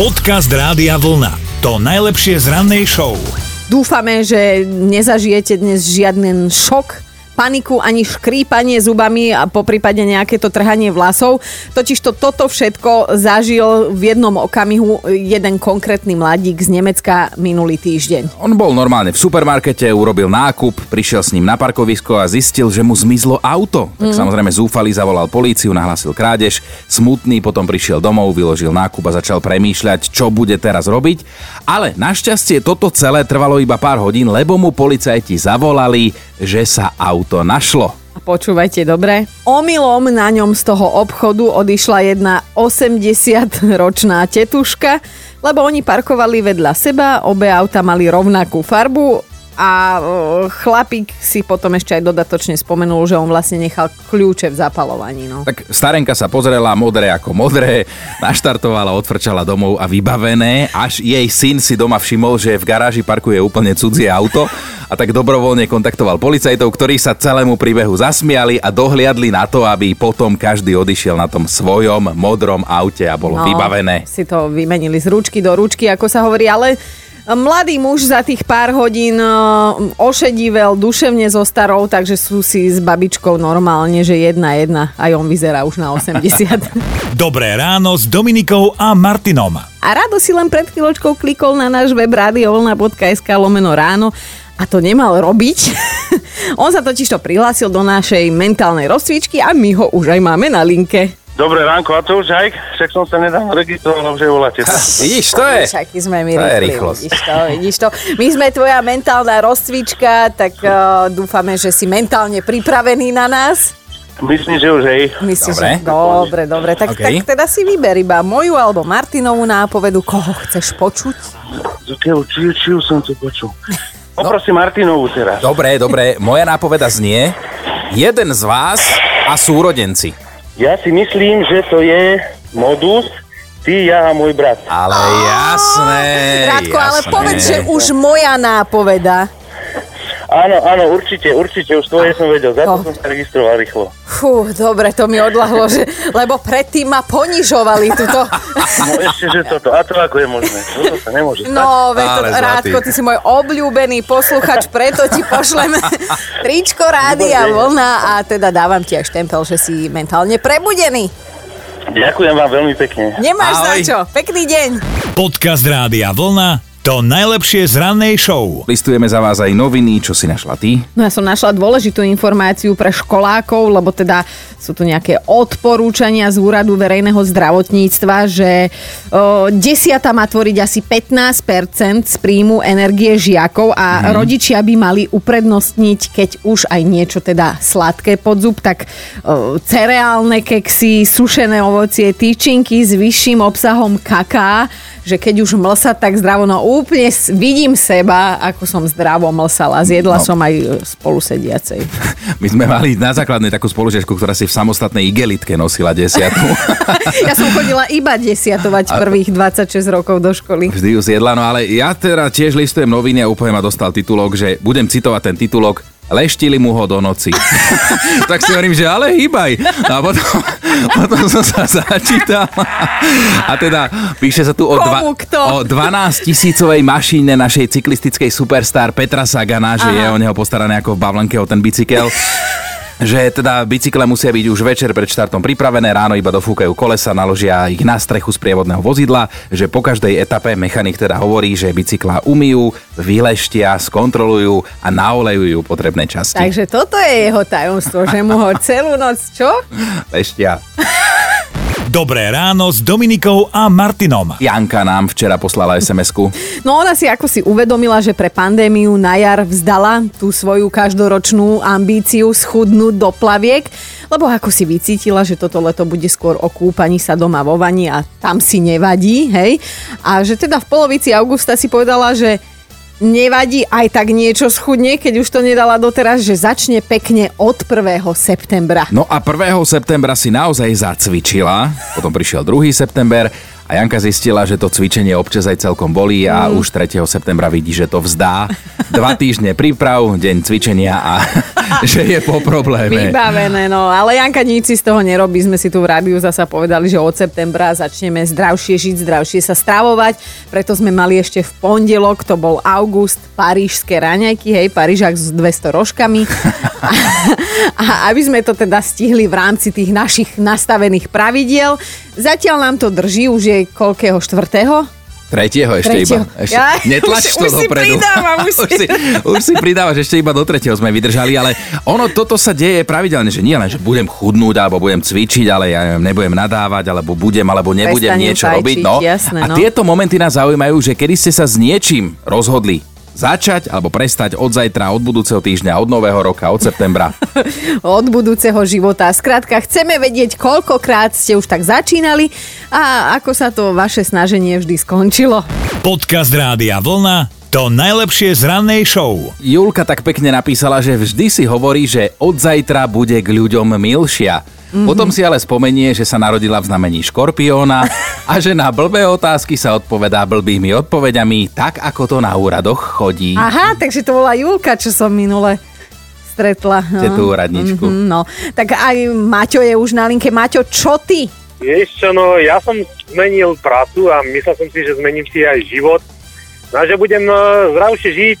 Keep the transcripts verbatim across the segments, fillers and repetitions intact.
Podcast Rádia Vlna. To najlepšie z rannej show. Dúfame, že nezažijete dnes žiadny šok, paniku ani škrípanie zubami a poprípade nejaké to trhanie vlasov. Totižto toto všetko zažil v jednom okamihu jeden konkrétny mladík z Nemecka minulý týždeň. On bol normálne v supermarkete, urobil nákup, prišiel s ním na parkovisko a zistil, že mu zmizlo auto. Tak mm. samozrejme zúfalý zavolal políciu, nahlásil krádež, smutný potom prišiel domov, vyložil nákup a začal premýšľať, čo bude teraz robiť. Ale našťastie toto celé trvalo iba pár hodín, lebo mu policajti zavolali, že sa auto našlo. A počúvajte dobre. Omylom na ňom z toho obchodu odišla jedna osemdesiatročná tetuška, lebo oni parkovali vedľa seba, obe auta mali rovnakú farbu a chlapík si potom ešte aj dodatočne spomenul, že on vlastne nechal kľúče v zapalovaní. No. Tak starenka sa pozrela, modré ako modré, naštartovala, odfrčala domov a vybavené, až jej syn si doma všimol, že v garáži parkuje úplne cudzie auto. A tak dobrovoľne kontaktoval policajtov, ktorí sa celému príbehu zasmiali a dohliadli na to, aby potom každý odišiel na tom svojom modrom aute a bolo no, vybavené. Si to vymenili z ručky do ručky, ako sa hovorí, ale mladý muž za tých pár hodín ošedivel duševne so starou, takže sú si s babičkou normálne, že jedna jedna. Aj on vyzerá už na osemdesiat. Dobré ráno s Dominikou a Martinom. A Rado si len pred chvíľočkou klikol na náš web radiolna.sk lomeno ráno. A to nemal robiť. On sa totižto prihlásil do našej mentálnej rozcvičky a my ho už aj máme na linke. Dobré ránko, a to už aj, však som sa nedávno registroval, že voláte. Ha, vidíš, to je. Však sme my rýchli, vidíš to, vidíš to. My sme tvoja mentálna rozcvička, tak uh, dúfame, že si mentálne pripravený na nás. Myslím, že už hej. Myslím, dobre. Že dobre, dobre. Tak, okay. Tak teda si vyber iba moju alebo Martinovú nápovedu, koho chceš počuť. Či, či už som to počul. Poprosím no. Martinovú teraz. Dobre, dobre. Moja nápoveda znie jeden z vás a súrodenci. Ja si myslím, že to je modus ty, ja a môj brat. Ale jasné. Bratko, jasné. Ale povedz, že už moja nápoveda. Áno, áno, určite, určite, už tvoje som vedel, za to oh. som sa registroval rýchlo. Fú, dobre, to mi odľahlo, že, lebo predtým ma ponižovali túto. No ešte, že toto, a to ako je možné, toto sa nemôže stať. No, veď to, Rádko, ty si môj obľúbený posluchač, preto ti pošleme tričko Rádia Vlna a teda dávam ti aj štempel, že si mentálne prebudený. Ďakujem vám veľmi pekne. Nemáš za čo, pekný deň. Podcast Rádia Vlna. To najlepšie z rannej show. Listujeme za vás aj noviny, čo si našla ty? No ja som našla dôležitú informáciu pre školákov, lebo teda sú tu nejaké odporúčania z Úradu verejného zdravotníctva, že o, desiata má tvoriť asi pätnásť percent z príjmu energie žiakov a hmm. rodičia by mali uprednostniť, keď už aj niečo teda sladké pod zub, tak o, cereálne keksy, sušené ovocie, tyčinky s vyšším obsahom kaká, že keď už mlsa, tak zdravo, no úplne vidím seba, ako som zdravo mlsala. Zjedla no. som aj spolusediacej. My sme mali na základnej takú spolužiačku, ktorá si v samostatnej igelitke nosila desiatu. Ja som chodila iba desiatovať prvých dvadsaťšesť rokov do školy. Vždy ju zjedla, no ale ja teda tiež listujem noviny a úplne ma dostal titulok, že budem citovať ten titulok Leštili mu ho do noci. Tak si hovorím, že ale hýbaj. A potom, potom som sa začítal. A teda píše sa tu o, dva, o dvanásťtisícovej mašíne našej cyklistickej superstar Petra Sagana, že Aha. je o neho postarané ako v bavlnke o ten bicykel. Že teda bicykle musia byť už večer pred štartom pripravené, ráno iba dofúkajú kolesa, naložia ich na strechu sprievodného vozidla, že po každej etape mechanik teda hovorí, že bicykla umyjú, vyleštia, skontrolujú a naolejujú potrebné časti. Takže toto je jeho tajomstvo, že mu ho celú noc čo? Leštia. Dobré ráno s Dominikou a Martinom. Janka nám včera poslala es em esku. No ona si ako si uvedomila, že pre pandémiu na jar vzdala tú svoju každoročnú ambíciu schudnúť do plaviek, lebo ako si vycítila, že toto leto bude skôr o kúpaní sa doma vo vani a tam si nevadí, hej? A že teda v polovici augusta si povedala, že nevadí aj tak niečo schudne, keď už to nedala doteraz, že začne pekne od prvého septembra. No a prvého septembra si naozaj zacvičila, potom prišiel druhý september a Janka zistila, že to cvičenie občas aj celkom bolí a mm. už tretieho septembra vidí, že to vzdá. dva týždne príprav, deň cvičenia a že je po probléme. Vybavené, no. Ale Janka nič z toho nerobí. Sme si tu v rádiu zasa povedali, že od septembra začneme zdravšie žiť, zdravšie sa stravovať. Preto sme mali ešte v pondelok, to bol august, parížské raňajky, hej, parížak s dvesto rožkami. A, a aby sme to teda stihli v rámci tých našich nastavených pravidiel, zatiaľ nám to drží, už je koľkého štvrtého? Tretieho ešte tretieho. Iba. Ešte. Ja, netlač už, to už dopredu. Si pridávam, už, už, si, už si pridávaš, ešte iba do tretieho sme vydržali, ale ono toto sa deje pravidelne, že nie len, že budem chudnúť, alebo budem cvičiť, ale ja nebudem nadávať, alebo budem, alebo nebudem Prestanem niečo tajčiť, robiť. No. Jasné, no. A tieto momenty nás zaujímajú, že kedy ste sa s niečím rozhodli začať alebo prestať od zajtra, od budúceho týždňa, od nového roka, od septembra. Od budúceho života. Skrátka, chceme vedieť, koľkokrát ste už tak začínali a ako sa to vaše snaženie vždy skončilo. Podcast Rádia Vlna. To najlepšie z rannej show. Julka tak pekne napísala, že vždy si hovorí, že od zajtra bude k ľuďom milšia. Mm-hmm. Potom si ale spomenie, že sa narodila v znamení škorpióna a že na blbé otázky sa odpovedá blbými odpoveďami, tak ako to na úradoch chodí. Aha, takže to bola Julka, čo som minule stretla. Ste tú úradničku. Mm-hmm, no. Tak aj Maťo je už na linke. Maťo, čo ty? Ešte, no, ja som zmenil prácu a myslel som si, že zmením si aj život. No, že budem zdravšie žiť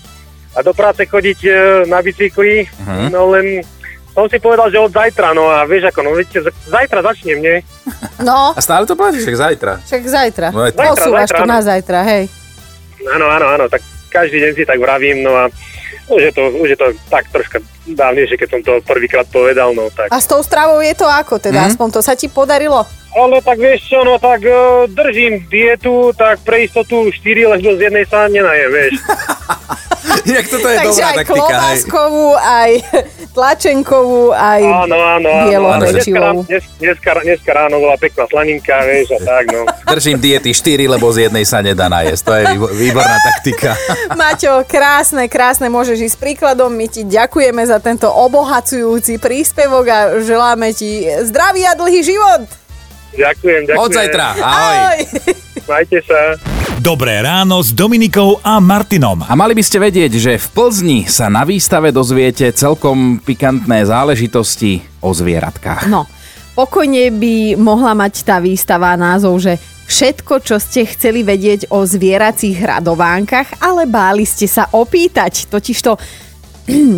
a do práce chodiť na bicykli, uh-huh. No len som si povedal, že od zajtra, no a vieš ako, no viete, zajtra začnem, nie? No. A stále to platíš, však zajtra. Však zajtra. No, posúvaš to na zajtra, hej. Áno, áno, áno, tak každý deň si tak vravím, no a už je to, už je to tak troška dávnejšie, keď som to prvýkrát povedal, no tak. A s tou stravou je to ako teda, mm-hmm. aspoň to sa ti podarilo? Ale tak vieš čo, no tak uh, držím dietu, tak pre istotu štyri, lebo z jednej sa nenajem, vieš. Jak toto je dobrá taktika. Takže aj klobáskovú, aj tlačenkovú, aj áno, áno, áno, bielohrečivovú. Dneska, dneska, dneska ráno bola pekná slaninka, vieš, a tak, no. Držím diety štyri, lebo z jednej sa nedá najesť. To je výborná taktika. Maťo, krásne, krásne, môžeš ísť príkladom. My ti ďakujeme za tento obohacujúci príspevok a želáme ti zdravý a dlhý život. Ďakujem, ďakujem. Od zajtra, ahoj. ahoj. Majte sa. Dobré ráno s Dominikou a Martinom. A mali by ste vedieť, že v Plzni sa na výstave dozviete celkom pikantné záležitosti o zvieratkách. No, pokojne by mohla mať tá výstava názov, že všetko, čo ste chceli vedieť o zvieracích radovánkach, ale báli ste sa opýtať, totižto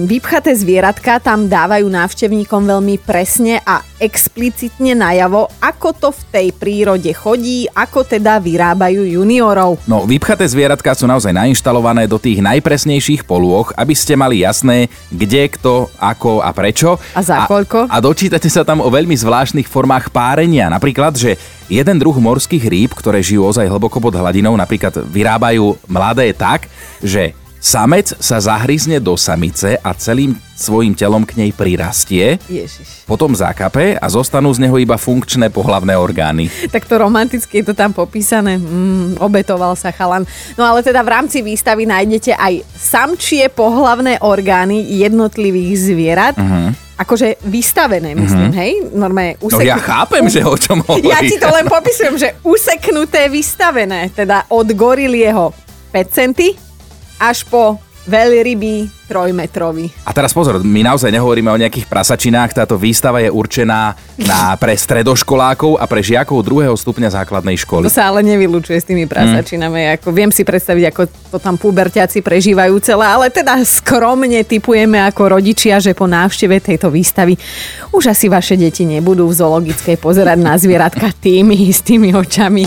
vypchaté zvieratka tam dávajú návštevníkom veľmi presne a explicitne najavo, ako to v tej prírode chodí, ako teda vyrábajú juniorov. No, vypchaté zvieratka sú naozaj nainštalované do tých najpresnejších polôch, aby ste mali jasné, kde, kto, ako a prečo. A za koľko? A, a dočítate sa tam o veľmi zvláštnych formách párenia. Napríklad, že jeden druh morských rýb, ktoré žijú ozaj hlboko pod hladinou, napríklad vyrábajú mladé tak, že samec sa zahryzne do samice a celým svojim telom k nej prirastie, Ježiš. Potom zakape a zostanú z neho iba funkčné pohlavné orgány. Tak to romanticky je to tam popísané. Mm, obetoval sa chalan. No ale teda v rámci výstavy nájdete aj samčie pohlavné orgány jednotlivých zvierat. Uh-huh. Akože vystavené, myslím, mm-hmm. hej? Normálne useknuté. No ja chápem, že o čom hovorí. Ja ti to len popisujem, že useknuté vystavené, teda od gorilieho päť centimetrov až po veľrybí trojmetrový. A teraz pozor, my naozaj nehovoríme o nejakých prasačinách, táto výstava je určená na pre stredoškolákov a pre žiakov druhého stupňa základnej školy. To sa ale nevylučuje s tými prasačinami, mm. ako, viem si predstaviť, ako to tam puberťaci prežívajú celé, ale teda skromne tipujeme ako rodičia, že po návšteve tejto výstavy už asi vaše deti nebudú v zoologickej pozerať na zvieratka tými istými očami.